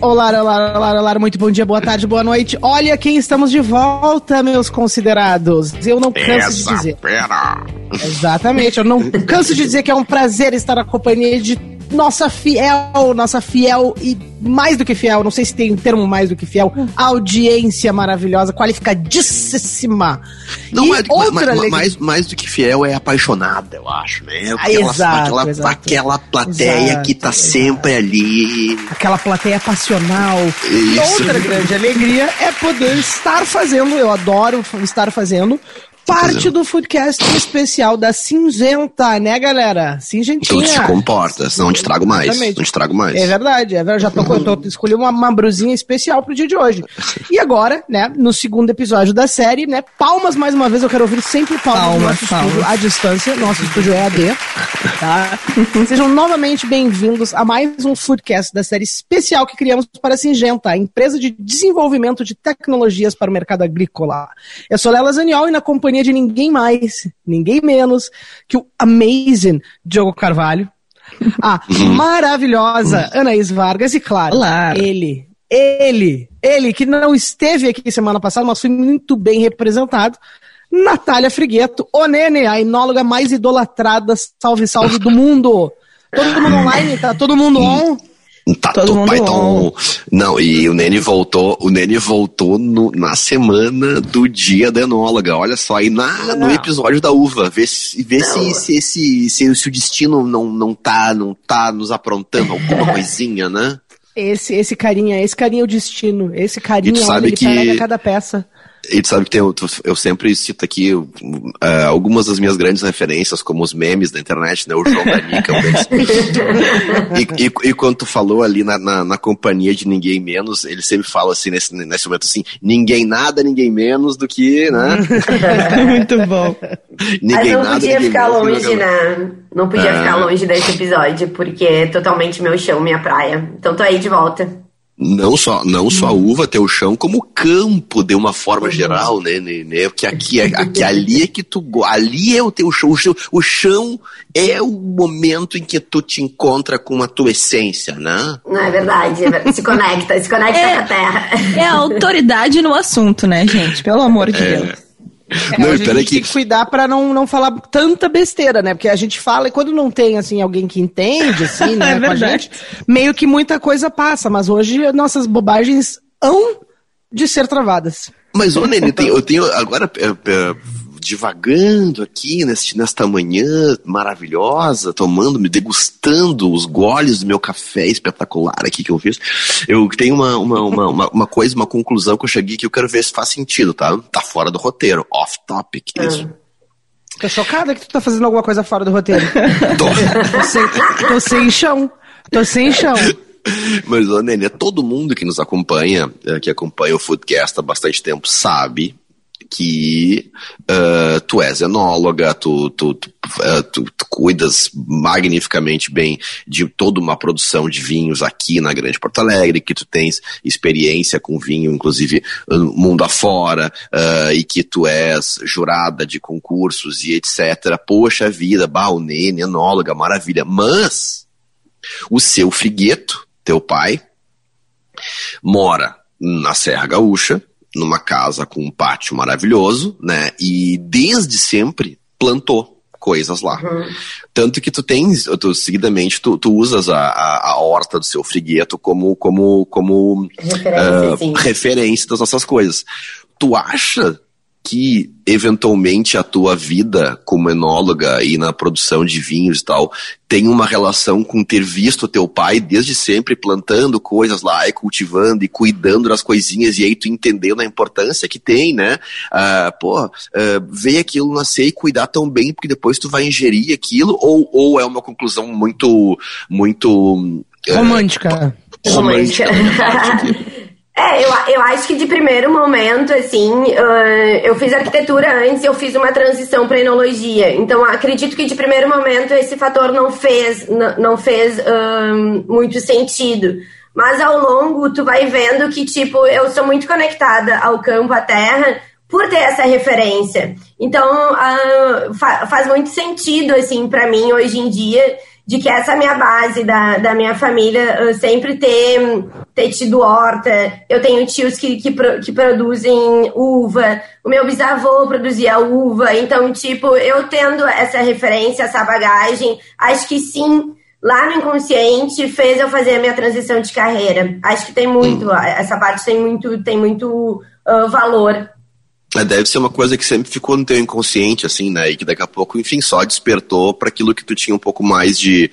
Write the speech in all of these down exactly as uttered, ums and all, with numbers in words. Olar, olar, olar, olar, olar, muito bom dia, boa tarde, boa noite. Olha quem estamos de volta, meus considerados. Eu não canso Essa de dizer. Pera. Exatamente, eu não canso de dizer que é um prazer estar na companhia de nossa fiel, nossa fiel e mais do que fiel, não sei se tem um termo mais do que fiel, audiência maravilhosa, qualificadíssima. Não, e mais, outra mais, alegria... mais, mais do que fiel é apaixonada, eu acho, né? Aquela, ah, exato, aquela, exato. aquela plateia exato, que tá exato. sempre ali. Aquela plateia passional. Isso. E outra grande alegria é poder estar fazendo, eu adoro estar fazendo, parte do Foodcast especial da Syngenta, né, galera? Syngentinha. Então te comporta, senão eu te trago mais. Exatamente. Não te trago mais. É verdade, é verdade. Já tô, uhum. tô escolhi uma, uma brusinha especial pro dia de hoje. E agora, né, no segundo episódio da série, né, palmas mais uma vez, eu quero ouvir sempre palmas, palmas no nosso palmas. estúdio à distância, nosso estúdio é A D, tá? Sejam novamente bem-vindos a mais um Foodcast da série especial que criamos para a Syngenta, a empresa de desenvolvimento de tecnologias para o mercado agrícola. Eu sou Lela Zaniel e na companhia de ninguém mais, ninguém menos que o amazing Diogo Carvalho, a maravilhosa Anaís Vargas e, claro, Olá. ele, ele, ele que não esteve aqui semana passada, mas foi muito bem representado, Natália Frigotto, o Nene, a enóloga mais idolatrada, salve, salve do mundo. Todo mundo online, tá todo mundo on. Tá todo Python. Não, e o Nene voltou, o Nene voltou no, na semana do dia da enóloga. Olha só, aí na, no episódio da uva. Vê se, vê se, se, se, se, se o destino não, não, tá, não tá nos aprontando alguma coisinha, né? Esse, esse carinha, esse carinha é o destino. Esse carinha é onde ele pega cada peça. E tu sabe que tem, eu sempre cito aqui uh, algumas das minhas grandes referências, como os memes da internet, né? O João da Nica, um deles. e, e, e quando tu falou ali na, na, na companhia de ninguém menos, ele sempre fala assim, nesse, nesse momento assim, ninguém nada, ninguém menos do que, né? Muito bom. Ninguém Mas não podia nada, ficar longe, né? Não podia ah. ficar longe desse episódio, porque é totalmente meu chão, minha praia. Então tô aí de volta. Não só, não só a uva, teu chão, como o campo, de uma forma geral, né? né porque aqui, aqui, ali é que tu... Ali é o teu chão. O chão, o chão é o momento em que tu te encontra com a tua essência, né? Não, é verdade. Se conecta, se conecta é, com a terra. É a autoridade no assunto, né, gente? Pelo amor de é. Deus. É, não, a gente tem que, que cuidar pra não, não falar tanta besteira, né? Porque a gente fala e quando não tem, assim, alguém que entende, assim, né? É com a gente, meio que muita coisa passa, mas hoje nossas bobagens hão de ser travadas. Mas, ô, Nene, eu, eu tenho agora... Eu, eu, divagando aqui neste, nesta manhã maravilhosa, tomando, me degustando os goles do meu café espetacular aqui que eu fiz, eu tenho uma, uma, uma, uma, uma coisa, uma conclusão que eu cheguei que eu quero ver se faz sentido, tá? Tá fora do roteiro, off topic, isso. É. Tô chocada que tu tá fazendo alguma coisa fora do roteiro. Tô. tô, sem, tô sem chão, tô sem chão. Mas, ô, Nenê, todo mundo que nos acompanha, que acompanha o Foodcast há bastante tempo, sabe... que uh, tu és enóloga, tu, tu, tu, uh, tu, tu cuidas magnificamente bem de toda uma produção de vinhos aqui na Grande Porto Alegre, que tu tens experiência com vinho, inclusive, mundo afora, uh, e que tu és jurada de concursos e etcétera. Poxa vida, Baunene, enóloga, maravilha. Mas o seu Frigotto, teu pai, mora na Serra Gaúcha, numa casa com um pátio maravilhoso, né, e desde sempre plantou coisas lá. Uhum. Tanto que tu tens, tu, seguidamente, tu, tu usas a, a, a horta do seu Frigotto como, como, como referência, uh, referência das nossas coisas. Tu acha que, eventualmente, a tua vida como enóloga e na produção de vinhos e tal, tem uma relação com ter visto teu pai desde sempre plantando coisas lá e cultivando e cuidando das coisinhas e aí tu entendendo a importância que tem, né? Ah, pô, ah, ver aquilo nascer e cuidar tão bem porque depois tu vai ingerir aquilo ou, ou é uma conclusão muito, muito... Romântica. É, romântica. romântica. É, eu, eu acho que de primeiro momento, assim, uh, eu fiz arquitetura antes e eu fiz uma transição para enologia. Então, acredito que de primeiro momento esse fator não fez, não, não fez um, muito sentido. Mas ao longo, tu vai vendo que, tipo, eu sou muito conectada ao campo, à terra, por ter essa referência. Então, uh, fa- faz muito sentido, assim, para mim hoje em dia... de que essa minha base da, da minha família sempre ter, ter tido horta. Eu tenho tios que, que, pro, que produzem uva, o meu bisavô produzia uva, então, tipo, eu tendo essa referência, essa bagagem, acho que sim, lá no inconsciente fez eu fazer a minha transição de carreira. Acho que tem muito, hum. essa parte tem muito, tem muito uh, valor. Deve ser uma coisa que sempre ficou no teu inconsciente, assim, né? E que daqui a pouco, enfim, só despertou para aquilo que tu tinha um pouco mais de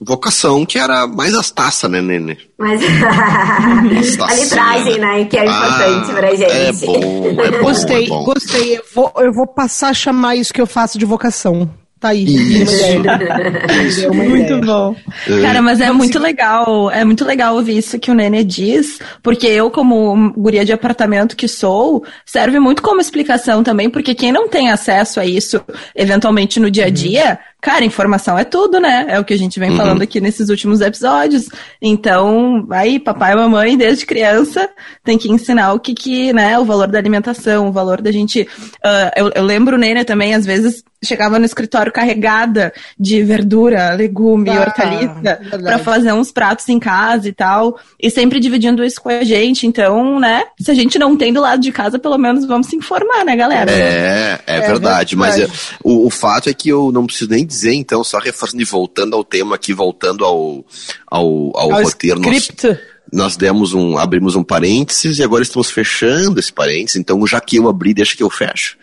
vocação, que era mais as taças, né, Nenê? Mas... ali trazem, né? Que é importante ah, pra gente. É bom, é bom, gostei, é bom. Gostei. Eu vou, eu vou passar a chamar isso que eu faço de vocação. Tá aí. Isso. Muito bom. Cara, mas é muito legal, é muito legal ouvir isso que o Nenê diz, porque eu, como guria de apartamento que sou, serve muito como explicação também, porque quem não tem acesso a isso, eventualmente no dia a dia, cara, informação é tudo, né? É o que a gente vem uhum. falando aqui nesses últimos episódios. Então, aí, papai e mamãe, desde criança, tem que ensinar o que que, né, o valor da alimentação, o valor da gente... Uh, eu, eu lembro, Nenê, também, às vezes, chegava no escritório carregada de verdura, legume, ah, hortaliça, para fazer uns pratos em casa e tal, e sempre dividindo isso com a gente. Então, né, se a gente não tem do lado de casa, pelo menos vamos se informar, né, galera? É, é, é verdade, verdade, mas eu, o, o fato é que eu não preciso nem dizer, então, só reforçando e voltando ao tema aqui, voltando ao, ao, ao, ao roteiro script. Nós, nós demos um, abrimos um parênteses e agora estamos fechando esse parênteses, então já que eu abri, deixa que eu fecho.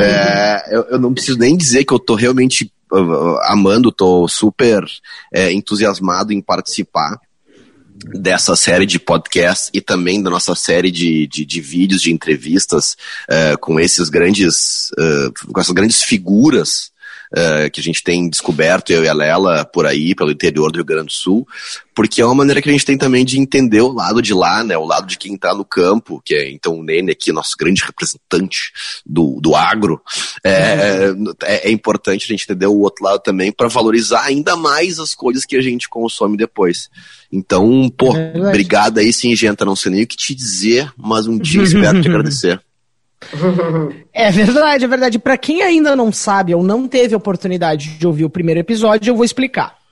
é, eu, eu não preciso nem dizer que eu tô realmente uh, amando, tô super é, entusiasmado em participar dessa série de podcasts e também da nossa série de, de, de vídeos, de entrevistas uh, com esses grandes, uh, com essas grandes figuras Uh, que a gente tem descoberto, eu e a Lela, por aí, pelo interior do Rio Grande do Sul, porque é uma maneira que a gente tem também de entender o lado de lá, né, o lado de quem está no campo, que é então o Nenê aqui, nosso grande representante do, do agro, é, é, é importante a gente entender o outro lado também para valorizar ainda mais as coisas que a gente consome depois. Então, pô, é obrigado aí, Syngenta, não sei nem o que te dizer, mas um dia espero te agradecer. É verdade, é verdade. Pra quem ainda não sabe ou não teve a oportunidade de ouvir o primeiro episódio, eu vou explicar.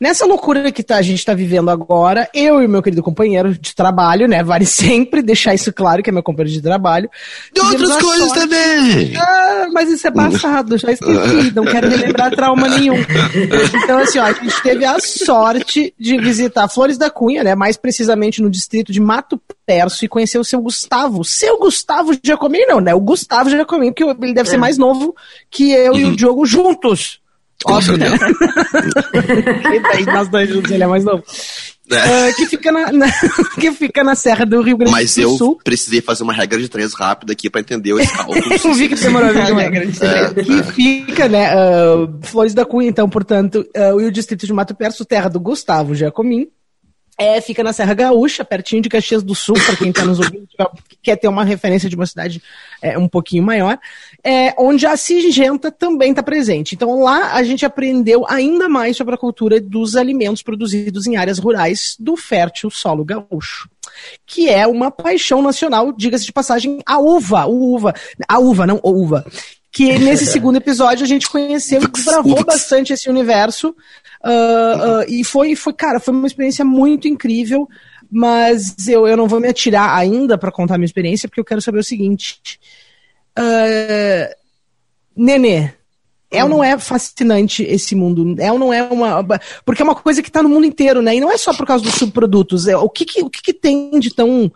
Nessa loucura que tá, a gente tá vivendo agora, eu e o meu querido companheiro de trabalho, né, vale sempre deixar isso claro, que é meu companheiro de trabalho. De outras coisas sorte... também! Ah, mas isso é passado, já esqueci, não quero relembrar trauma nenhum. Então, assim, ó, a gente teve a sorte de visitar Flores da Cunha, né, mais precisamente no distrito de Mato Perso, e conhecer o seu Gustavo. O seu Gustavo Giacomini, não, né, o Gustavo Giacomini, porque ele deve é. ser mais novo que eu uhum. e o Diogo juntos. Óbvio, né? Nós dois juntos, ele é mais novo. É. Uh, que, fica na, na, que fica na Serra do Rio Grande Mas do Sul. Mas eu precisei fazer uma regra de três rápida aqui pra entender o escalco. Eu vi que demorou a ver uma regra de três. É. Que fica, né? Uh, Flores da Cunha, então, portanto, uh, e o distrito de Mato Perso, terra do Gustavo Giacomini. É, fica na Serra Gaúcha, pertinho de Caxias do Sul, para quem está nos ouvindo, que quer ter uma referência de uma cidade é, um pouquinho maior, é, onde a Syngenta também está presente. Então lá a gente aprendeu ainda mais sobre a cultura dos alimentos produzidos em áreas rurais do fértil solo gaúcho, que é uma paixão nacional, diga-se de passagem, a uva, o uva, a uva, não uva, que nesse segundo episódio a gente conheceu e desbravou bastante esse universo. Uh, uh, e foi, foi, cara, foi uma experiência muito incrível, mas eu, eu não vou me atirar ainda para contar a minha experiência, porque eu quero saber o seguinte. Uh, Nenê, é ou não é fascinante esse mundo? É ou não é uma... Porque é uma coisa que tá no mundo inteiro, né? E não é só por causa dos subprodutos. É, o que que, o que que tem de tão,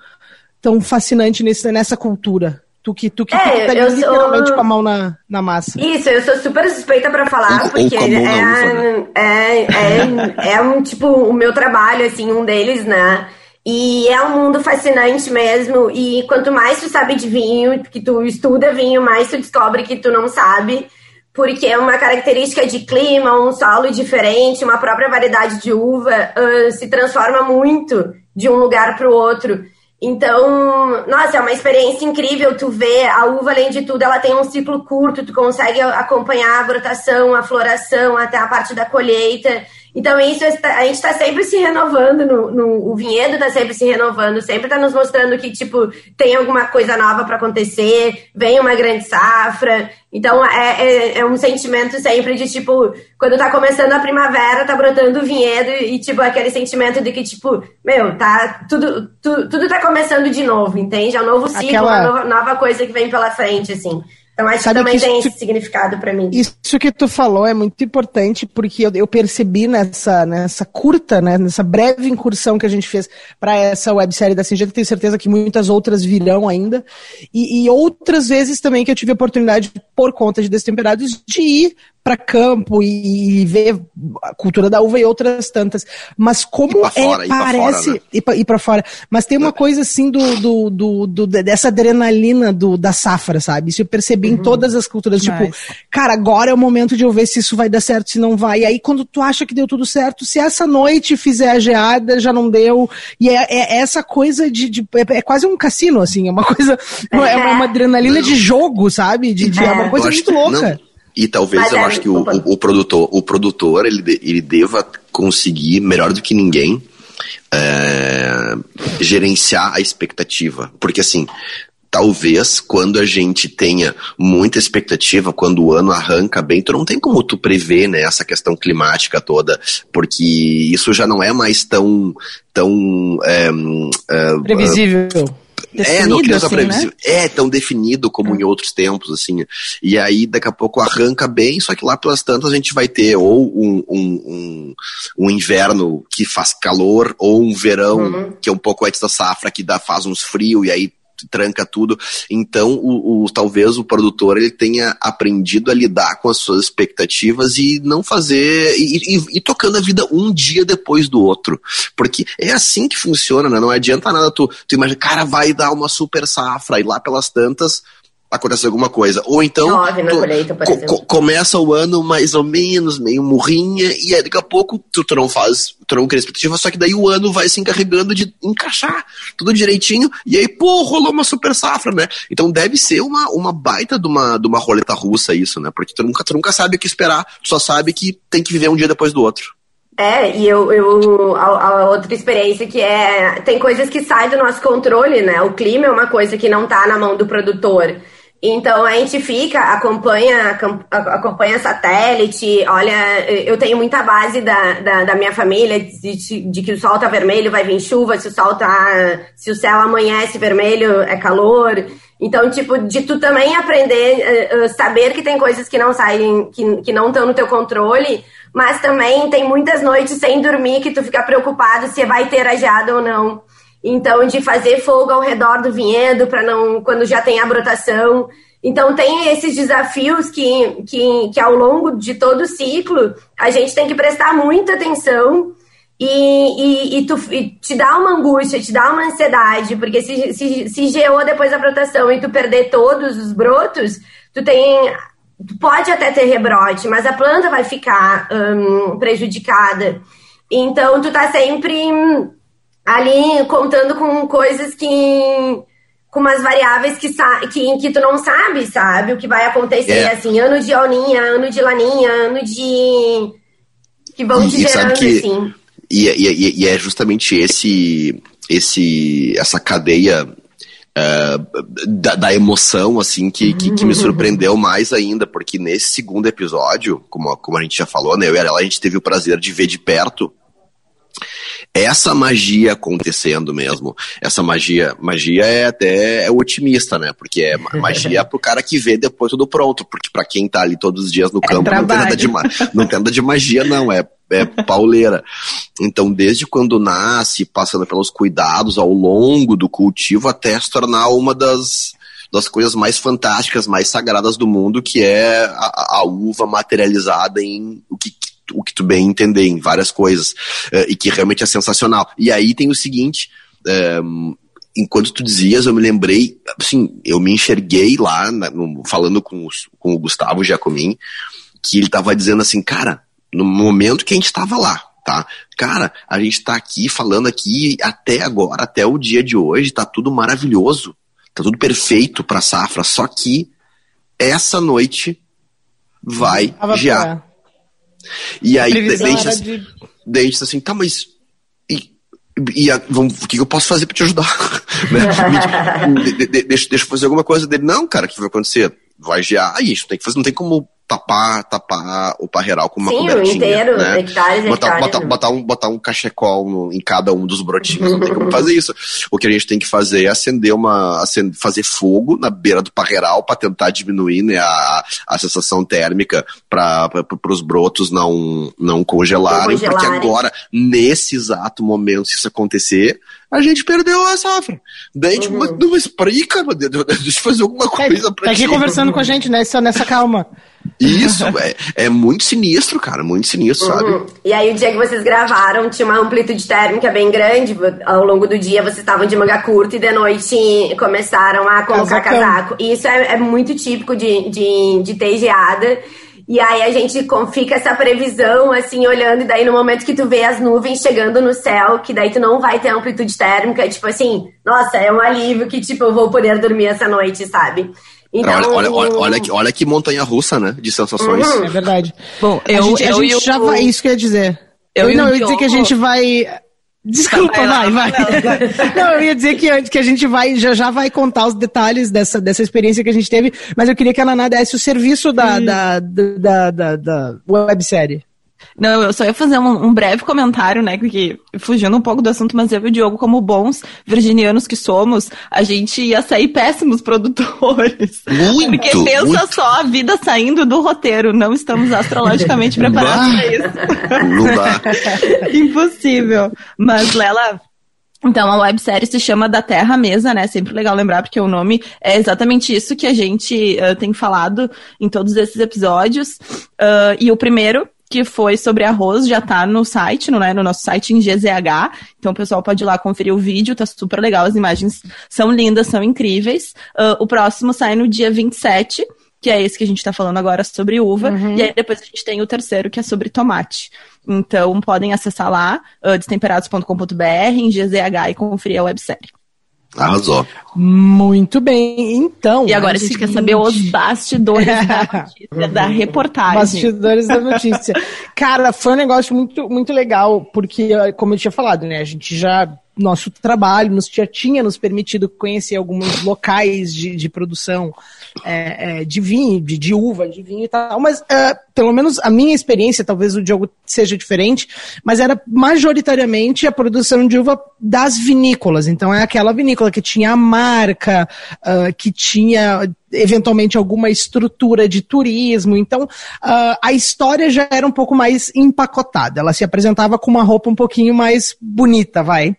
tão fascinante nesse, nessa cultura? Tu que, tu que é, tá literalmente sou... com a mão na, na massa. Isso, eu sou super suspeita pra falar, ou, porque ou é, ufa, né? é, é, é um, tipo, o meu trabalho, assim, um deles, né? E é um mundo fascinante mesmo, e quanto mais tu sabe de vinho, que tu estuda vinho, mais tu descobre que tu não sabe, porque é uma característica de clima, um solo diferente, uma própria variedade de uva, uh, se transforma muito de um lugar pro outro. Então, nossa, é uma experiência incrível, tu vê, a uva, além de tudo, ela tem um ciclo curto, tu consegue acompanhar a brotação, a floração, até a parte da colheita, Então, isso, a gente está sempre se renovando, no, no, o vinhedo está sempre se renovando, sempre está nos mostrando que, tipo, tem alguma coisa nova para acontecer, vem uma grande safra. Então, é, é, é um sentimento sempre de, tipo, quando tá começando a primavera, tá brotando o vinhedo e, tipo, aquele sentimento de que, tipo, meu, tá, tudo, tu, tudo tá começando de novo, entende? É um novo ciclo, Aquela... uma nova, nova coisa que vem pela frente, assim. Então, acho Sabe que também que tem esse tu, significado pra mim. Isso que tu falou é muito importante, porque eu, eu percebi nessa, nessa curta, né, nessa breve incursão que a gente fez pra essa websérie da Syngenta, tenho certeza que muitas outras virão ainda, e, e outras vezes também que eu tive a oportunidade, por conta de Destemperados, de ir para campo e ver a cultura da uva e outras tantas. Mas como é, parece... E para fora. Mas tem uma coisa, assim, do, do, do, do, dessa adrenalina do, da safra, sabe? Isso eu percebi uhum. em todas as culturas. Mas... Tipo, cara, agora é o momento de eu ver se isso vai dar certo, se não vai. E aí, quando tu acha que deu tudo certo, se essa noite fizer a geada, já não deu. E é, é essa coisa de... de é, é quase um cassino, assim. É uma coisa... É, é uma adrenalina não. de jogo, sabe? De, de, é. é uma coisa muito louca. Não. E talvez Mas eu é, acho que o, o, o produtor, o produtor ele, de, ele deva conseguir, melhor do que ninguém, é, gerenciar a expectativa. Porque assim, talvez quando a gente tenha muita expectativa, quando o ano arranca bem, tu não tem como tu prever, né, essa questão climática toda, porque isso já não é mais tão... tão é, é, previsível. Definido, é, não queria assim, previsível. Né? É tão definido como é. em outros tempos, assim. E aí, daqui a pouco, arranca bem, só que lá pelas tantas a gente vai ter ou um, um, um, um inverno que faz calor, ou um verão uhum. que é um pouco antes da safra, que dá, faz uns frio e aí tranca tudo. Então, o, o, talvez o produtor ele tenha aprendido a lidar com as suas expectativas e não fazer... E, e, e tocando a vida um dia depois do outro. Porque é assim que funciona, né? Não adianta nada tu, tu imagina, cara, vai dar uma super safra e lá pelas tantas acontece alguma coisa. Ou então Nove, tu, colheita, co- co- começa o ano mais ou menos, meio murrinha, e aí daqui a pouco tu, tu não faz, tu não cria expectativa, só que daí o ano vai se encarregando de encaixar tudo direitinho, e aí, pô, rolou uma super safra, né? Então deve ser uma, uma baita de uma, de uma roleta russa isso, né? Porque tu nunca, tu nunca sabe o que esperar, tu só sabe que tem que viver um dia depois do outro. É, e eu, eu a, a outra experiência que é, tem coisas que saem do nosso controle, né? O clima é uma coisa que não tá na mão do produtor. Então, a gente fica, acompanha, acompanha satélite, olha, eu tenho muita base da, da, da minha família de, de que o sol tá vermelho, vai vir chuva, se o sol tá, se o céu amanhece vermelho, é calor. Então, tipo, de tu também aprender, saber que tem coisas que não saem, que, que não estão no teu controle, mas também tem muitas noites sem dormir que tu fica preocupado se vai ter a geada ou não. Então, de fazer fogo ao redor do vinhedo para não, quando já tem a brotação. Então, tem esses desafios que, que, que ao longo de todo o ciclo a gente tem que prestar muita atenção e, e, e, tu, e te dá uma angústia, te dá uma ansiedade, porque se, se, se geou depois da brotação e tu perder todos os brotos, tu tem... Tu pode até ter rebrote, mas a planta vai ficar hum, prejudicada. Então, tu tá sempre... ali contando com coisas que... com umas variáveis que, sa- que, que tu não sabe, sabe? O que vai acontecer, é. assim, ano de Oninha, ano de Laninha, ano de... que vão te gerando, que, assim. E, e, e é justamente esse, esse essa cadeia... Uh, da, da emoção, assim, que, que, que me surpreendeu mais ainda, porque nesse segundo episódio, como, como a gente já falou, né, eu e ela, a gente teve o prazer de ver de perto essa magia acontecendo mesmo. Essa magia, magia é até é otimista, né? Porque é magia pro cara que vê depois tudo pronto, porque pra quem tá ali todos os dias no campo, é não, tem nada de, não tem nada de magia, não, é, é pauleira. Então, desde quando nasce, passando pelos cuidados ao longo do cultivo, até se tornar uma das, das coisas mais fantásticas, mais sagradas do mundo, que é a, a uva materializada em o que o que tu bem entender em várias coisas, e que realmente é sensacional. E aí tem o seguinte, um, enquanto tu dizias, eu me lembrei, assim, eu me enxerguei lá, na, no, falando com, os, com o Gustavo Giacomini, que ele tava dizendo assim, cara, no momento que a gente tava lá, tá? Cara, a gente tá aqui, falando aqui, até agora, até o dia de hoje, tá tudo maravilhoso, tá tudo perfeito pra safra, só que essa noite vai gear. E aí, deixa assim, de... deixa assim, tá, mas... E, e a, vamos, o que eu posso fazer pra te ajudar? Né? de, de, de, deixa, deixa eu fazer alguma coisa dele. Não, cara, o que vai acontecer? Vai gear. Aí, isso tem que fazer, não tem como... tapar, tapar o parreiral com uma Sim, cobertinha. Sim, inteiro, né? hectares, botar, hectares. Botar, botar, um, botar um cachecol no, em cada um dos brotinhos, não tem como fazer isso. O que a gente tem que fazer é acender uma, acender, fazer fogo na beira do parreiral para tentar diminuir, né, a, a sensação térmica para os brotos não, não congelarem, não congelarem, porque agora, nesse exato momento, se isso acontecer... a gente perdeu a safra. Daí, tipo, uhum. não, mas peraí, cara, deixa eu fazer alguma coisa é, pra tá aqui gente. Conversando com a gente, né? Só nessa calma. Isso, é, é muito sinistro, cara, muito sinistro, uhum. sabe? E aí, o dia que vocês gravaram, tinha uma amplitude térmica bem grande, ao longo do dia vocês estavam de manga curta e de noite começaram a colocar Casacão. casaco. E isso é, é muito típico de, de, de ter geada. E aí a gente fica essa previsão, assim, olhando, e daí no momento que tu vê as nuvens chegando no céu, que daí tu não vai ter amplitude térmica, tipo assim, nossa, é um alívio que, tipo, eu vou poder dormir essa noite, sabe? Então, olha, olha, olha, olha, que, olha que montanha russa, né, de sensações. Uhum. É verdade. Bom, eu, a gente, eu, a gente eu, já eu, vai, isso que eu ia dizer. Eu, eu não, eu ia dizer que a gente vai... Desculpa, vai, vai. Não, eu ia dizer que antes que a gente vai, já, já vai contar os detalhes dessa, dessa experiência que a gente teve, mas eu queria que a Naná desse o serviço da, hum. da, da, da, da websérie. Não, eu só ia fazer um, um breve comentário, né, porque fugindo um pouco do assunto, mas eu e o Diogo, como bons virginianos que somos, a gente ia sair péssimos produtores. Muito, porque pensa muito. Só a vida saindo do roteiro, não estamos astrologicamente preparados para isso. Impossível. Mas, Lela... Então, a websérie se chama Da Terra à Mesa, né? Sempre legal lembrar, porque o nome é exatamente isso que a gente uh, tem falado em todos esses episódios. Uh, e o primeiro... que foi sobre arroz, já tá no site, no, né, no nosso site em G Z H. Então o pessoal pode ir lá conferir o vídeo, tá super legal, as imagens são lindas, são incríveis. Uh, o próximo sai no dia vinte e sete, que é esse que a gente tá falando agora sobre uva. Uhum. E aí depois a gente tem o terceiro, que é sobre tomate. Então podem acessar lá, uh, destemperados ponto com ponto b r, em G Z H, e conferir a websérie. Arrasou. Muito bem, então. E agora a gente seguinte... quer saber os bastidores da notícia, da reportagem. Bastidores da notícia. Cara, foi um negócio muito, muito legal, porque, como eu tinha falado, né, a gente já, nosso trabalho nos, já tinha nos permitido conhecer alguns locais de, de produção é, é, de vinho, de, de uva, de vinho e tal, mas é, pelo menos a minha experiência, talvez o Diogo seja diferente, mas era majoritariamente a produção de uva das vinícolas. Então é aquela vinícola que tinha a marca, uh, que tinha eventualmente alguma estrutura de turismo. Então uh, a história já era um pouco mais empacotada, ela se apresentava com uma roupa um pouquinho mais bonita, vai.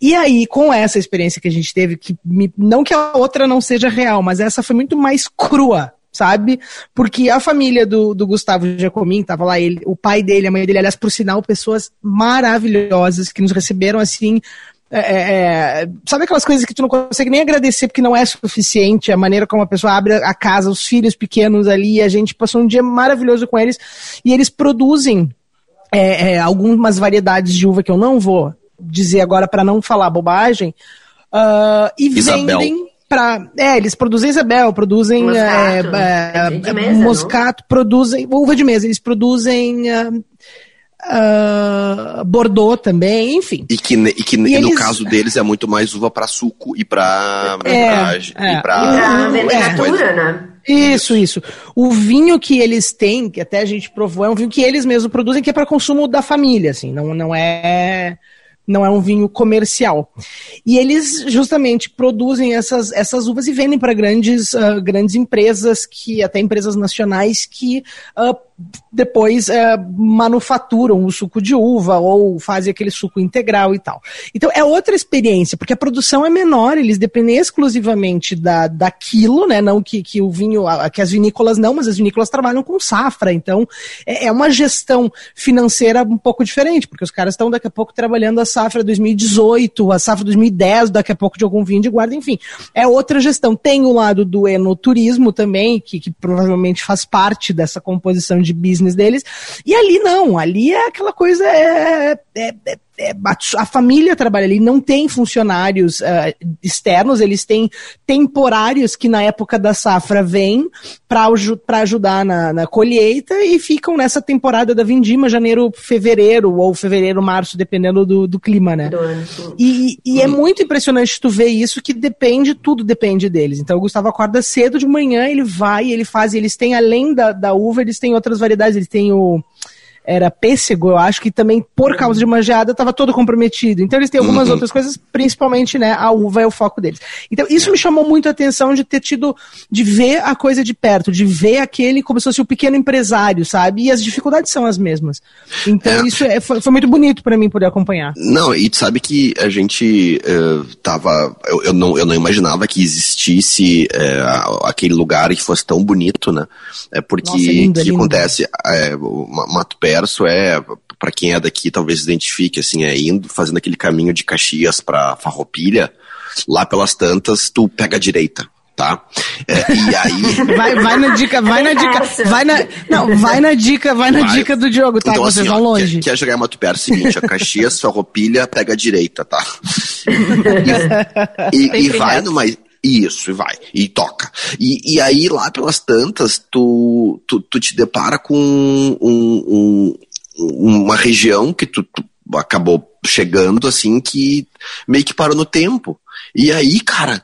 E aí, com essa experiência que a gente teve, que me, não que a outra não seja real, mas essa foi muito mais crua, sabe? Porque a família do, do Gustavo Giacomini, tava lá ele, o pai dele, a mãe dele, aliás, por sinal, pessoas maravilhosas que nos receberam assim, é, é, sabe aquelas coisas que tu não consegue nem agradecer porque não é suficiente, a maneira como a pessoa abre a casa, os filhos pequenos ali, a gente passou um dia maravilhoso com eles, e eles produzem é, é, algumas variedades de uva que eu não vou dizer agora para não falar bobagem, uh, e Isabel. vendem para... É, eles produzem Isabel, produzem moscato, é, é, mesa, moscato produzem uva de mesa, eles produzem uh, uh, Bordeaux também, enfim. E que, e que e no eles... caso deles é muito mais uva para suco e para... É, e para ventilatura, é. né? Isso, isso. O vinho que eles têm, que até a gente provou, é um vinho que eles mesmos produzem, que é para consumo da família, assim, não, não é... não é um vinho comercial. E eles justamente produzem essas, essas uvas e vendem para grandes, uh, grandes empresas, que, até empresas nacionais, que uh, depois uh, manufaturam o suco de uva ou fazem aquele suco integral e tal. Então é outra experiência, porque a produção é menor, eles dependem exclusivamente da, daquilo, né? Não que, que o vinho, que as vinícolas não, mas as vinícolas trabalham com safra, então é, é uma gestão financeira um pouco diferente, porque os caras estão daqui a pouco trabalhando a safra dois mil e dezoito, a safra dois mil e dez, daqui a pouco de algum vinho de guarda, enfim. É outra gestão. Tem o lado do enoturismo também, que, que provavelmente faz parte dessa composição de business deles. E ali não, ali é aquela coisa... É, é, é, a família trabalha ali, não tem funcionários uh, externos, eles têm temporários que na época da safra vêm para ajudar na, na colheita e ficam nessa temporada da vindima, janeiro, fevereiro, ou fevereiro, março, dependendo do, do clima, né? E, e é muito impressionante tu ver isso, que depende, tudo depende deles. Então o Gustavo acorda cedo de manhã, ele vai, ele faz, eles têm, além da, da uva, eles têm outras variedades, eles têm o... era pêssego, eu acho que também por causa de uma geada estava todo comprometido. Então eles têm algumas uhum. outras coisas, principalmente, né, a uva é o foco deles. Então isso me chamou muito a atenção de ter tido, de ver a coisa de perto, de ver aquele como se fosse o pequeno empresário, sabe? E as dificuldades são as mesmas. Então é. isso é, foi, foi muito bonito para mim poder acompanhar. Não, e tu sabe que a gente uh, tava, eu, eu, não, eu não imaginava que existisse uh, aquele lugar que fosse tão bonito, né? É porque o que lindo. acontece, é, Mato Perso é, para quem é daqui talvez identifique, assim, é indo, fazendo aquele caminho de Caxias para Farroupilha, lá pelas tantas, tu pega a direita, tá? É, e aí... Vai, vai na dica, vai na dica, vai na, não, vai na dica, vai na vai. dica do Diogo, tá? Então, vocês assim, vão ó, longe. Quer chegar em Mato Perso é o seguinte, a Caxias, Farroupilha, pega a direita, tá? E, e, e vai numa... Isso, e vai, e toca. E, e aí, lá pelas tantas, tu, tu, tu te depara com um, um, uma região que tu, tu acabou chegando, assim, que meio que parou no tempo. E aí, cara,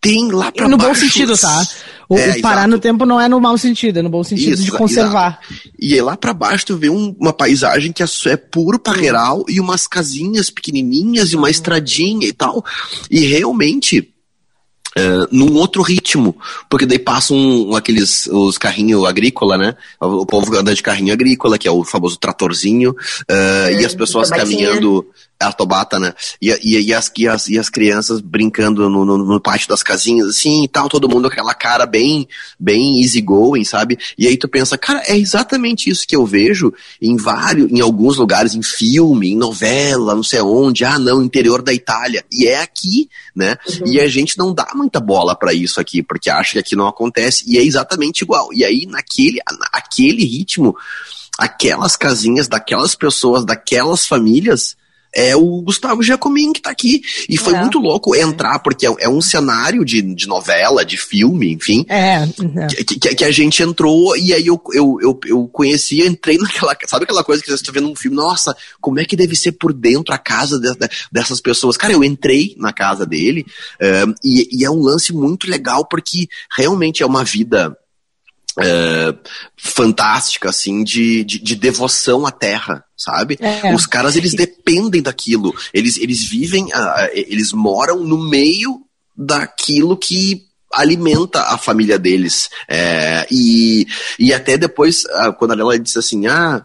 tem lá pra no baixo... No bom sentido, tá? O, é, o parar exato. no tempo não é no mau sentido, é no bom sentido isso, de conservar. Exato. E aí lá pra baixo tu vê um, uma paisagem que é, é puro parreiral, e umas casinhas pequenininhas, e uma estradinha e tal. E realmente... Uh, num outro ritmo, porque daí passam um, aqueles, os carrinhos agrícola, né, o povo anda de carrinho agrícola, que é o famoso tratorzinho, uh, é, e as pessoas caminhando, a tobata, né, e, e, e, as, e, as, e as crianças brincando no, no, no pátio das casinhas, assim, e tal, todo mundo com aquela cara bem, bem easy going, sabe, e aí tu pensa, cara, é exatamente isso que eu vejo em vários, em alguns lugares, em filme, em novela, não sei onde, ah não, interior da Itália, e é aqui, né, uhum. e a gente não dá muita bola pra isso aqui, porque acha que aqui não acontece, e é exatamente igual. E aí, naquele, naquele ritmo, aquelas casinhas, daquelas pessoas, daquelas famílias, é o Gustavo Giacomini que tá aqui. E foi é. muito louco entrar, porque é, é um cenário de, de novela, de filme, enfim, é. que, que, que a gente entrou, e aí eu, eu, eu, eu conheci, eu entrei naquela, sabe aquela coisa que você está vendo um filme, nossa, como é que deve ser por dentro a casa de, de, dessas pessoas. Cara, eu entrei na casa dele, um, e, e é um lance muito legal, porque realmente é uma vida... É, fantástica, assim, de, de, de devoção à terra, sabe? É. Os caras, eles dependem daquilo, eles, eles vivem, a, eles moram no meio daquilo que alimenta a família deles. É, e, e até depois, quando a Lela disse assim, ah...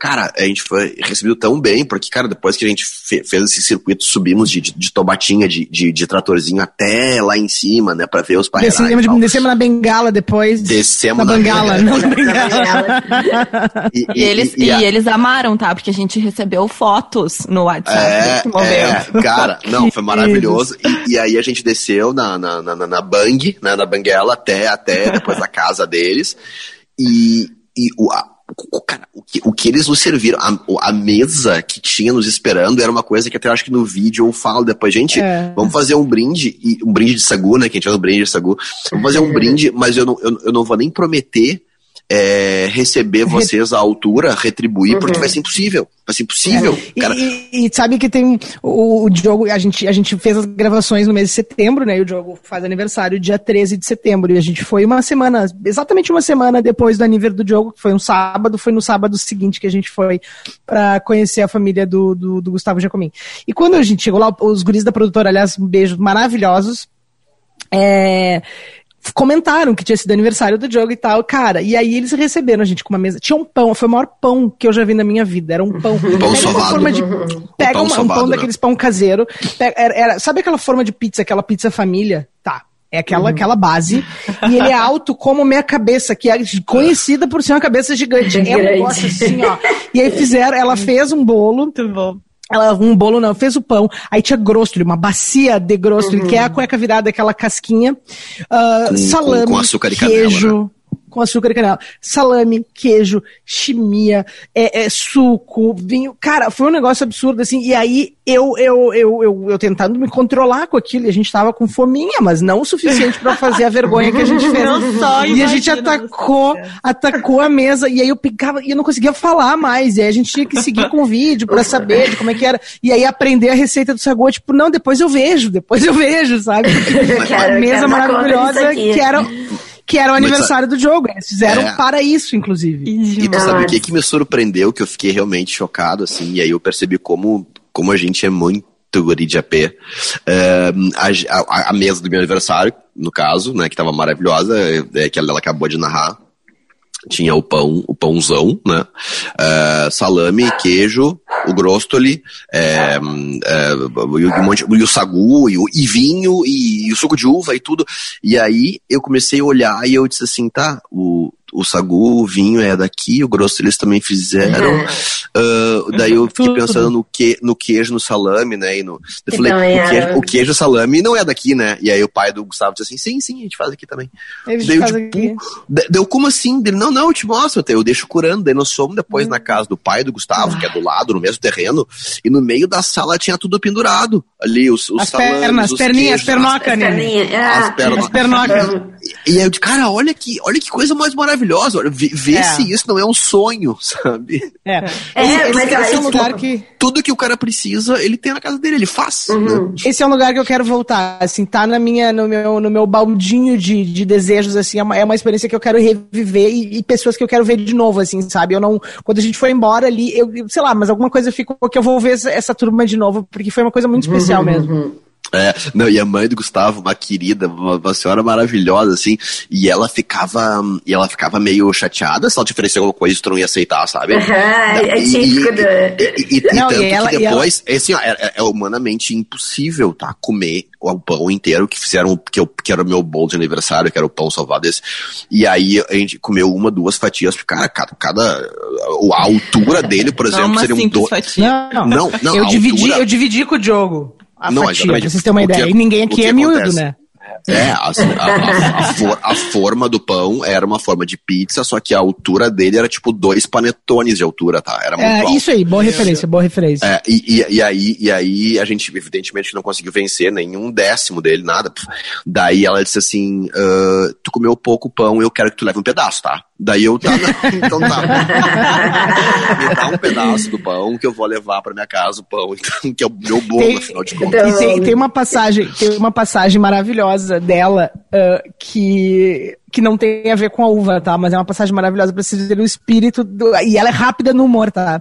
cara, a gente foi recebido tão bem, porque, cara, depois que a gente fe- fez esse circuito, subimos de, de, de tobatinha, de, de, de tratorzinho até lá em cima, né, pra ver os pairais. Descemos, descemos na bengala depois. Descemos na, na bengala. bengala. Não, na bengala. E, e, e, eles, e, e, a... e eles amaram, tá? Porque a gente recebeu fotos no WhatsApp. É, é, cara, não, foi maravilhoso. E, e aí a gente desceu na, na, na, na bang, né, na banguela, até, até depois da casa deles. E, e o... Cara, o que, o que eles nos serviram, a, a mesa que tinha nos esperando era uma coisa que até eu acho que no vídeo eu falo depois, gente, é. vamos fazer um brinde, e, um brinde de sagu, né, que a gente faz um brinde de sagu, vamos fazer um brinde, mas eu não, eu, eu não vou nem prometer é, receber vocês à altura, retribuir, uhum. porque vai ser impossível, vai ser impossível. É. Cara. E, e, e sabe que tem o, o Diogo, a gente, a gente fez as gravações no mês de setembro, né, e o Diogo faz aniversário dia treze de setembro, e a gente foi uma semana, exatamente uma semana depois do aniversário do Diogo, que foi um sábado, foi no sábado seguinte que a gente foi pra conhecer a família do, do, do Gustavo Giacomini. E quando a gente chegou lá, os guris da produtora, aliás, um beijo, maravilhosos, é... comentaram que tinha sido aniversário do Diogo e tal, cara, e aí eles receberam a gente com uma mesa, tinha um pão, foi o maior pão que eu já vi na minha vida, era um pão, pão pega uma forma de, pega pão uma, salvado, um pão, né? Daqueles pão caseiro, pega, era, era, sabe aquela forma de pizza, aquela pizza família? Tá, é aquela, uhum. aquela base, e ele é alto como minha cabeça, que é conhecida por ser uma cabeça gigante, é um negócio assim, ó, e aí fizeram, ela fez um bolo, muito bom. Ela, um bolo não, fez o pão, aí tinha grostoli, uma bacia de grostoli, uhum. que é a cueca virada, aquela casquinha, uh, com, salame, com, com açúcar e canela, queijo, né? com açúcar e canela, salame, queijo, chimia, é, é, suco, vinho, cara, foi um negócio absurdo, assim, e aí eu, eu, eu, eu, eu tentando me controlar com aquilo, e a gente tava com fominha, mas não o suficiente pra fazer a vergonha que a gente fez, não só, e a gente atacou, atacou a mesa, e aí eu pegava, e eu não conseguia falar mais, e aí a gente tinha que seguir com o vídeo pra saber de como é que era, e aí aprender a receita do sagô, tipo, não, depois eu vejo, depois eu vejo, sabe, quero, a mesa maravilhosa, que era... Que era o aniversário do Diogo, eles fizeram é. para isso, inclusive. E tu sabe o que, que me surpreendeu, que eu fiquei realmente chocado, assim, e aí eu percebi como, como a gente é muito guri de A P. Uh, a, a, a mesa do meu aniversário, no caso, né, que tava maravilhosa, é, que ela acabou de narrar, tinha o pão, o pãozão, né, uh, salame, queijo, o grostoli, é, é, e, um monte, e o sagu, e, e vinho, e, e o suco de uva, e tudo. E aí eu comecei a olhar e eu disse assim, tá, o, o sagu, o vinho é daqui, o grosso eles também fizeram. Uh, daí eu fiquei pensando no, que, no queijo, no salame, né, e no, eu falei, é. o, queijo, o queijo, salame não é daqui, né, e aí o pai do Gustavo disse assim, sim, sim, a gente faz aqui também. Daí eu, tipo, aqui. Deu como assim? Dele, não, não, eu te mostro, eu deixo curando. Daí nós fomos depois hum. na casa do pai do Gustavo, ah. que é do lado, no mesmo terreno, e no meio da sala tinha tudo pendurado ali, os, os as salames, pernas, os perninhas, queijos, as perninhas, as pernocas, as pernocas. E aí eu disse, cara, olha que, olha que coisa mais maravilhosa, olha, vê, vê é. se isso não é um sonho, sabe? É, é, esse, é, esse é, esse é um lugar tudo, que... Tudo que o cara precisa, ele tem na casa dele, ele faz. Uhum. Né? Esse é um lugar que eu quero voltar, assim, tá na minha, no, meu, no meu baldinho de, de desejos, assim, é uma, é uma experiência que eu quero reviver e, e pessoas que eu quero ver de novo, assim, sabe? Eu não, quando a gente foi embora ali, eu, sei lá, mas alguma coisa ficou que eu vou ver essa, essa turma de novo, porque foi uma coisa muito especial uhum, mesmo. Uhum. É, não, e a mãe do Gustavo, uma querida, uma, uma senhora maravilhosa, assim, e ela ficava, e ela ficava meio chateada se ela te oferecer alguma coisa e tu não ia aceitar, sabe? Uhum, é típico do... E, e, e, não, e tanto e ela, que depois, ela... assim, ó, é, é humanamente impossível, tá? Comer o pão inteiro que fizeram, que, eu, que era o meu bolo de aniversário, que era o pão salvado esse, e aí a gente comeu uma, duas fatias, cara, cada, cada a altura dele, por exemplo, não, seria um do... fatia. Não, não, não, eu, dividi, altura... eu dividi com o Diogo. A não, fatia, pra vocês terem uma ideia. Que, e ninguém aqui é miúdo, acontece, né? É, a, a, a, for, a forma do pão era uma forma de pizza, só que a altura dele era tipo dois panetones de altura, tá? Era muito é, alto. Isso aí, boa referência, boa referência. É, e, e, e, aí, e aí a gente evidentemente não conseguiu vencer nenhum décimo dele, nada. Daí ela disse assim, uh, tu comeu pouco pão, eu quero que tu leve um pedaço, tá? Daí eu, tá, não, então tá. Me dá um pedaço do pão que eu vou levar pra minha casa, o pão, então, que é o meu bolo, tem, afinal de contas. E tem, tem uma passagem, tem uma passagem maravilhosa dela, uh, que... que não tem a ver com a uva, tá? Mas é uma passagem maravilhosa pra vocês verem o espírito do... E ela é rápida no humor, tá?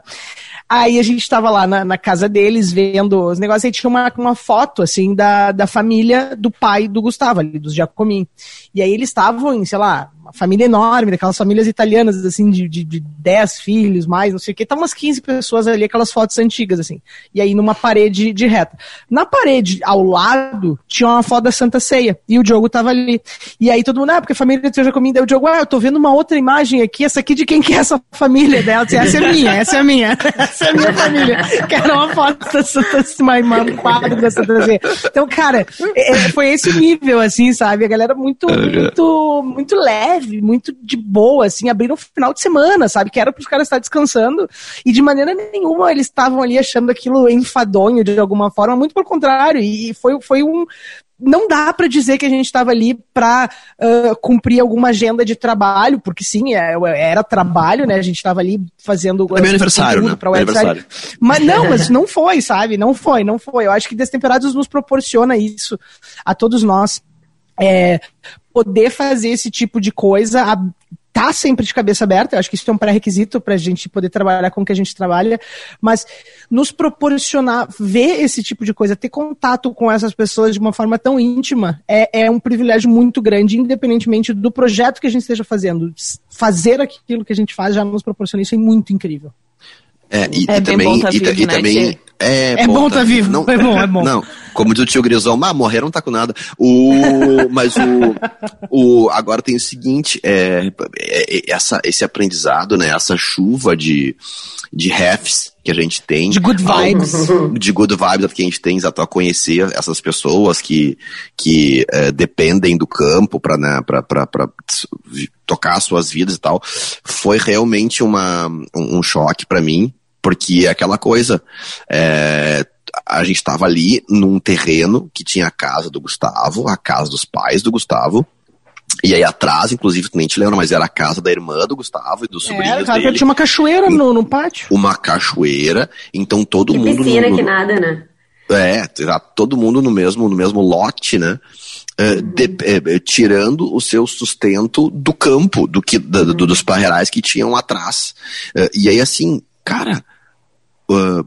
Aí a gente tava lá na, na casa deles vendo os negócios, aí tinha uma, uma foto assim da, da família do pai do Gustavo, ali, dos Giacomini. E aí eles estavam em, sei lá, uma família enorme, daquelas famílias italianas, assim, de, de, de dez filhos, mais, não sei o quê. Estavam umas quinze pessoas ali, aquelas fotos antigas, assim. E aí numa parede de reta. Na parede, ao lado, tinha uma foto da Santa Ceia. E o Diogo tava ali. E aí todo mundo, ah, porque a família eu já comi, daí o Diogo, ah, eu tô vendo uma outra imagem aqui, essa aqui de quem que é essa família dela, disse, essa é minha, essa é minha, essa é a minha família, que era uma foto dessa, um quadro dessa, então, cara, foi esse nível, assim, sabe, a galera muito, muito, muito leve, muito de boa, assim, abriram o final de semana, sabe, que era pros caras estar descansando, e de maneira nenhuma eles estavam ali achando aquilo enfadonho de alguma forma, muito pelo contrário, e foi, foi um... Não dá pra dizer que a gente tava ali pra uh, cumprir alguma agenda de trabalho, porque sim, era trabalho, né? A gente tava ali fazendo... É meu aniversário, né? Pra aniversário. Mas não, mas não foi, sabe? Não foi, não foi. Eu acho que Destemperados nos proporciona isso a todos nós. É, poder fazer esse tipo de coisa... A... tá sempre de cabeça aberta, eu acho que isso é um pré-requisito pra gente poder trabalhar com o que a gente trabalha, mas nos proporcionar ver esse tipo de coisa, ter contato com essas pessoas de uma forma tão íntima, é, é um privilégio muito grande, independentemente do projeto que a gente esteja fazendo. Fazer aquilo que a gente faz já nos proporciona, isso é muito incrível. É, e, é e bem também, bom tá e, vivo, e, né, e também... Tia? É, é bom, bom tá, tá vivo, não, é bom, é bom. Não, como diz o tio Grisão, ah, morreram, tá com nada. O, mas o, o... Agora tem o seguinte, é, é, essa, esse aprendizado, né, essa chuva de, de refs que a gente tem. De good vibes. De good vibes que a gente tem, exato, a conhecer essas pessoas que, que é, dependem do campo para, né, pra, pra, pra tocar suas vidas e tal. Foi realmente uma, um, um choque para mim. Porque é aquela coisa, é, a gente estava ali num terreno que tinha a casa do Gustavo, a casa dos pais do Gustavo, e aí atrás, inclusive, tu nem te lembra, mas era a casa da irmã do Gustavo e dos é, sobrinhos cara, dele. Tinha uma cachoeira no, no pátio. Uma cachoeira, então todo que mundo... Piscina, no, no, que nada, né? É, todo mundo no mesmo, no mesmo lote, né? Uhum. De, eh, tirando o seu sustento do campo, do que, da, uhum. do, dos parreirais que tinham atrás. Uh, e aí, assim, cara... Uh,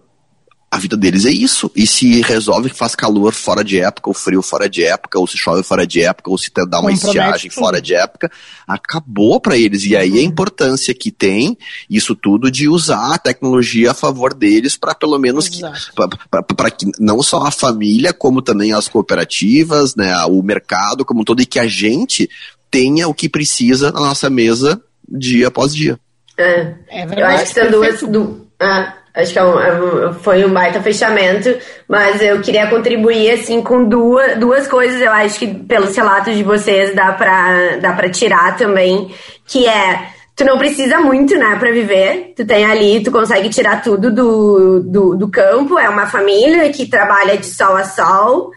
a vida deles é isso, e se resolve que faz calor fora de época, ou frio fora de época, ou se chove fora de época, ou se dá uma estiagem fora de época, acabou pra eles, e aí a importância que tem isso tudo de usar a tecnologia a favor deles pra pelo menos que, pra, pra, pra que não só a família, como também as cooperativas, né, o mercado como um todo, e que a gente tenha o que precisa na nossa mesa dia após dia. É, é verdade, eu acho que são duas... Du... Ah. Acho que é um, foi um baita fechamento, mas eu queria contribuir assim, com duas, duas coisas, eu acho que pelos relatos de vocês dá pra, dá pra tirar também, que é, tu não precisa muito, né, pra viver, tu tem ali, tu consegue tirar tudo do, do, do campo, é uma família que trabalha de sol a sol,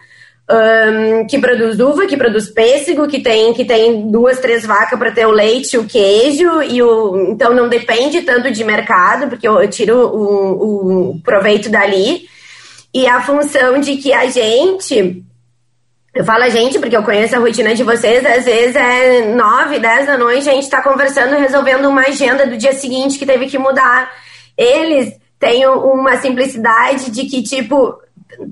um, que produz uva, que produz pêssego, que tem, que tem duas, três vacas para ter o leite, o queijo, e o, então não depende tanto de mercado, porque eu, eu tiro o, o proveito dali. E a função de que a gente, eu falo a gente porque eu conheço a rotina de vocês, às vezes é nove, dez da noite, a gente está conversando, resolvendo uma agenda do dia seguinte que teve que mudar. Eles têm uma simplicidade de que, tipo...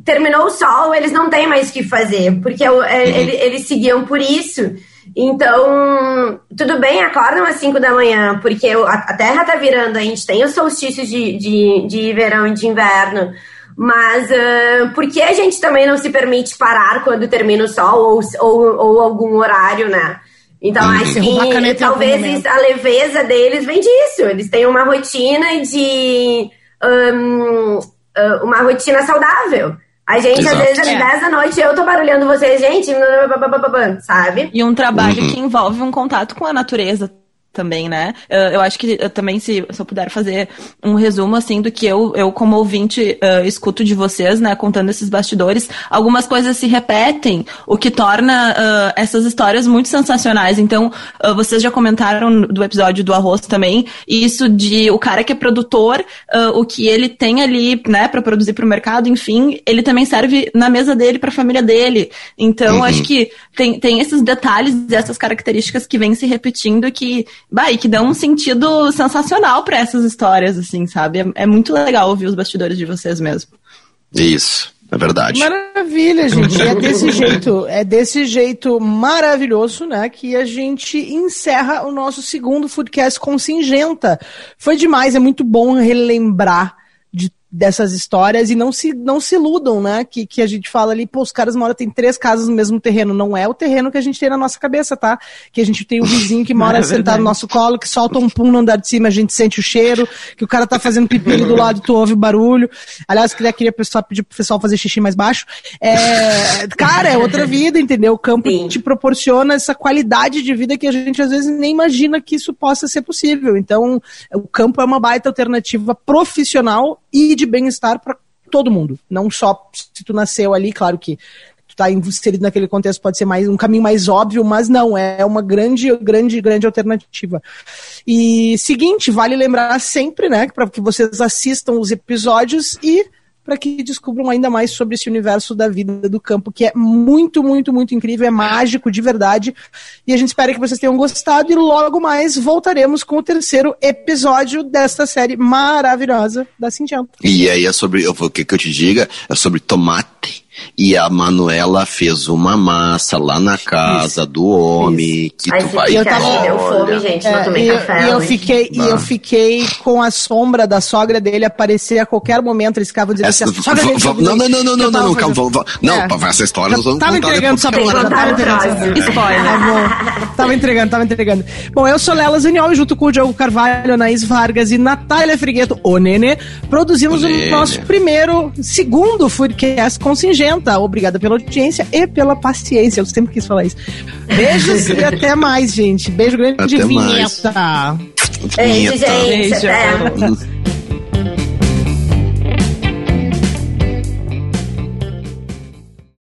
terminou o sol, eles não têm mais o que fazer, porque eu, ele, eles seguiam por isso. Então, tudo bem, acordam às cinco da manhã, porque a, a terra tá virando, a gente tem os solstícios de, de, de verão e de inverno, mas uh, por que a gente também não se permite parar quando termina o sol ou, ou, ou algum horário, né? Então, acho que talvez a leveza deles vem disso. Eles têm uma rotina de... Um, uma rotina saudável. A gente, exato, às vezes, às é. dez da noite, eu tô barulhando vocês, gente, sabe? E um trabalho uhum. que envolve um contato com a natureza também, né? Eu acho que eu também, se, se eu puder fazer um resumo, assim, do que eu, eu como ouvinte, uh, escuto de vocês, né, contando esses bastidores, algumas coisas se repetem, o que torna uh, essas histórias muito sensacionais. Então, uh, vocês já comentaram do episódio do arroz também, isso de o cara que é produtor, uh, o que ele tem ali, né, pra produzir pro mercado, enfim, ele também serve na mesa dele, pra família dele. Então, uhum. acho que tem, tem esses detalhes, essas características que vêm se repetindo, que Bah, e que dá um sentido sensacional pra essas histórias, assim, sabe? É, é muito legal ouvir os bastidores de vocês mesmo. Isso, é verdade. Maravilha, gente. E é desse jeito, é desse jeito maravilhoso, né, que a gente encerra o nosso segundo Foodcast com Syngenta. Foi demais, é muito bom relembrar de dessas histórias, e não se, não se iludam, né, que, que a gente fala ali, pô, os caras moram, tem três casas no mesmo terreno, não é o terreno que a gente tem na nossa cabeça, tá? Que a gente tem o vizinho que mora é sentado no nosso colo, que solta um pum no andar de cima, a gente sente o cheiro, que o cara tá fazendo pipilho do lado, tu ouve o barulho, aliás, queria, queria pessoal, pedir pro pessoal fazer xixi mais baixo, é, cara, é outra vida, entendeu? O campo Sim. te proporciona essa qualidade de vida que a gente às vezes nem imagina que isso possa ser possível, então o campo é uma baita alternativa profissional e de de bem-estar para todo mundo, não só se tu nasceu ali, claro que tu tá inserido naquele contexto, pode ser mais um caminho mais óbvio, mas não, é uma grande, grande, grande alternativa. E seguinte, vale lembrar sempre, né, para que vocês assistam os episódios e para que descubram ainda mais sobre esse universo da vida do campo, que é muito, muito, muito incrível, é mágico de verdade, e a gente espera que vocês tenham gostado, e logo mais voltaremos com o terceiro episódio desta série maravilhosa da Syngenta. E aí é sobre, o que eu te diga, é sobre tomate, E a Manuela fez uma massa lá na casa isso, do homem, isso. que aí tu vai e tava... deu fome, gente, é, não tomei eu, café. E eu, fiquei, e eu fiquei com a sombra da sogra dele aparecer a qualquer momento, eles ficavam dizendo essa, assim, v- v- Não, não, não, não, não, não, calma, fazendo... v- v- não, é. essa história nós vamos contar. Tava entregando sua pergunta, tava entregando. Spoiler. Tava entregando, tava entregando. Bom, eu sou Lela Zaniel, junto com o Diogo Carvalho, Anaís Vargas e Natália Frigotto, o Nenê, produzimos o, Nenê. o nosso primeiro, segundo Foodcast com Syngenta. Obrigada pela audiência e pela paciência. Eu sempre quis falar isso. Beijos e até mais, gente. Beijo grande até de vinheta. Beijo, gente. Beijo. Até.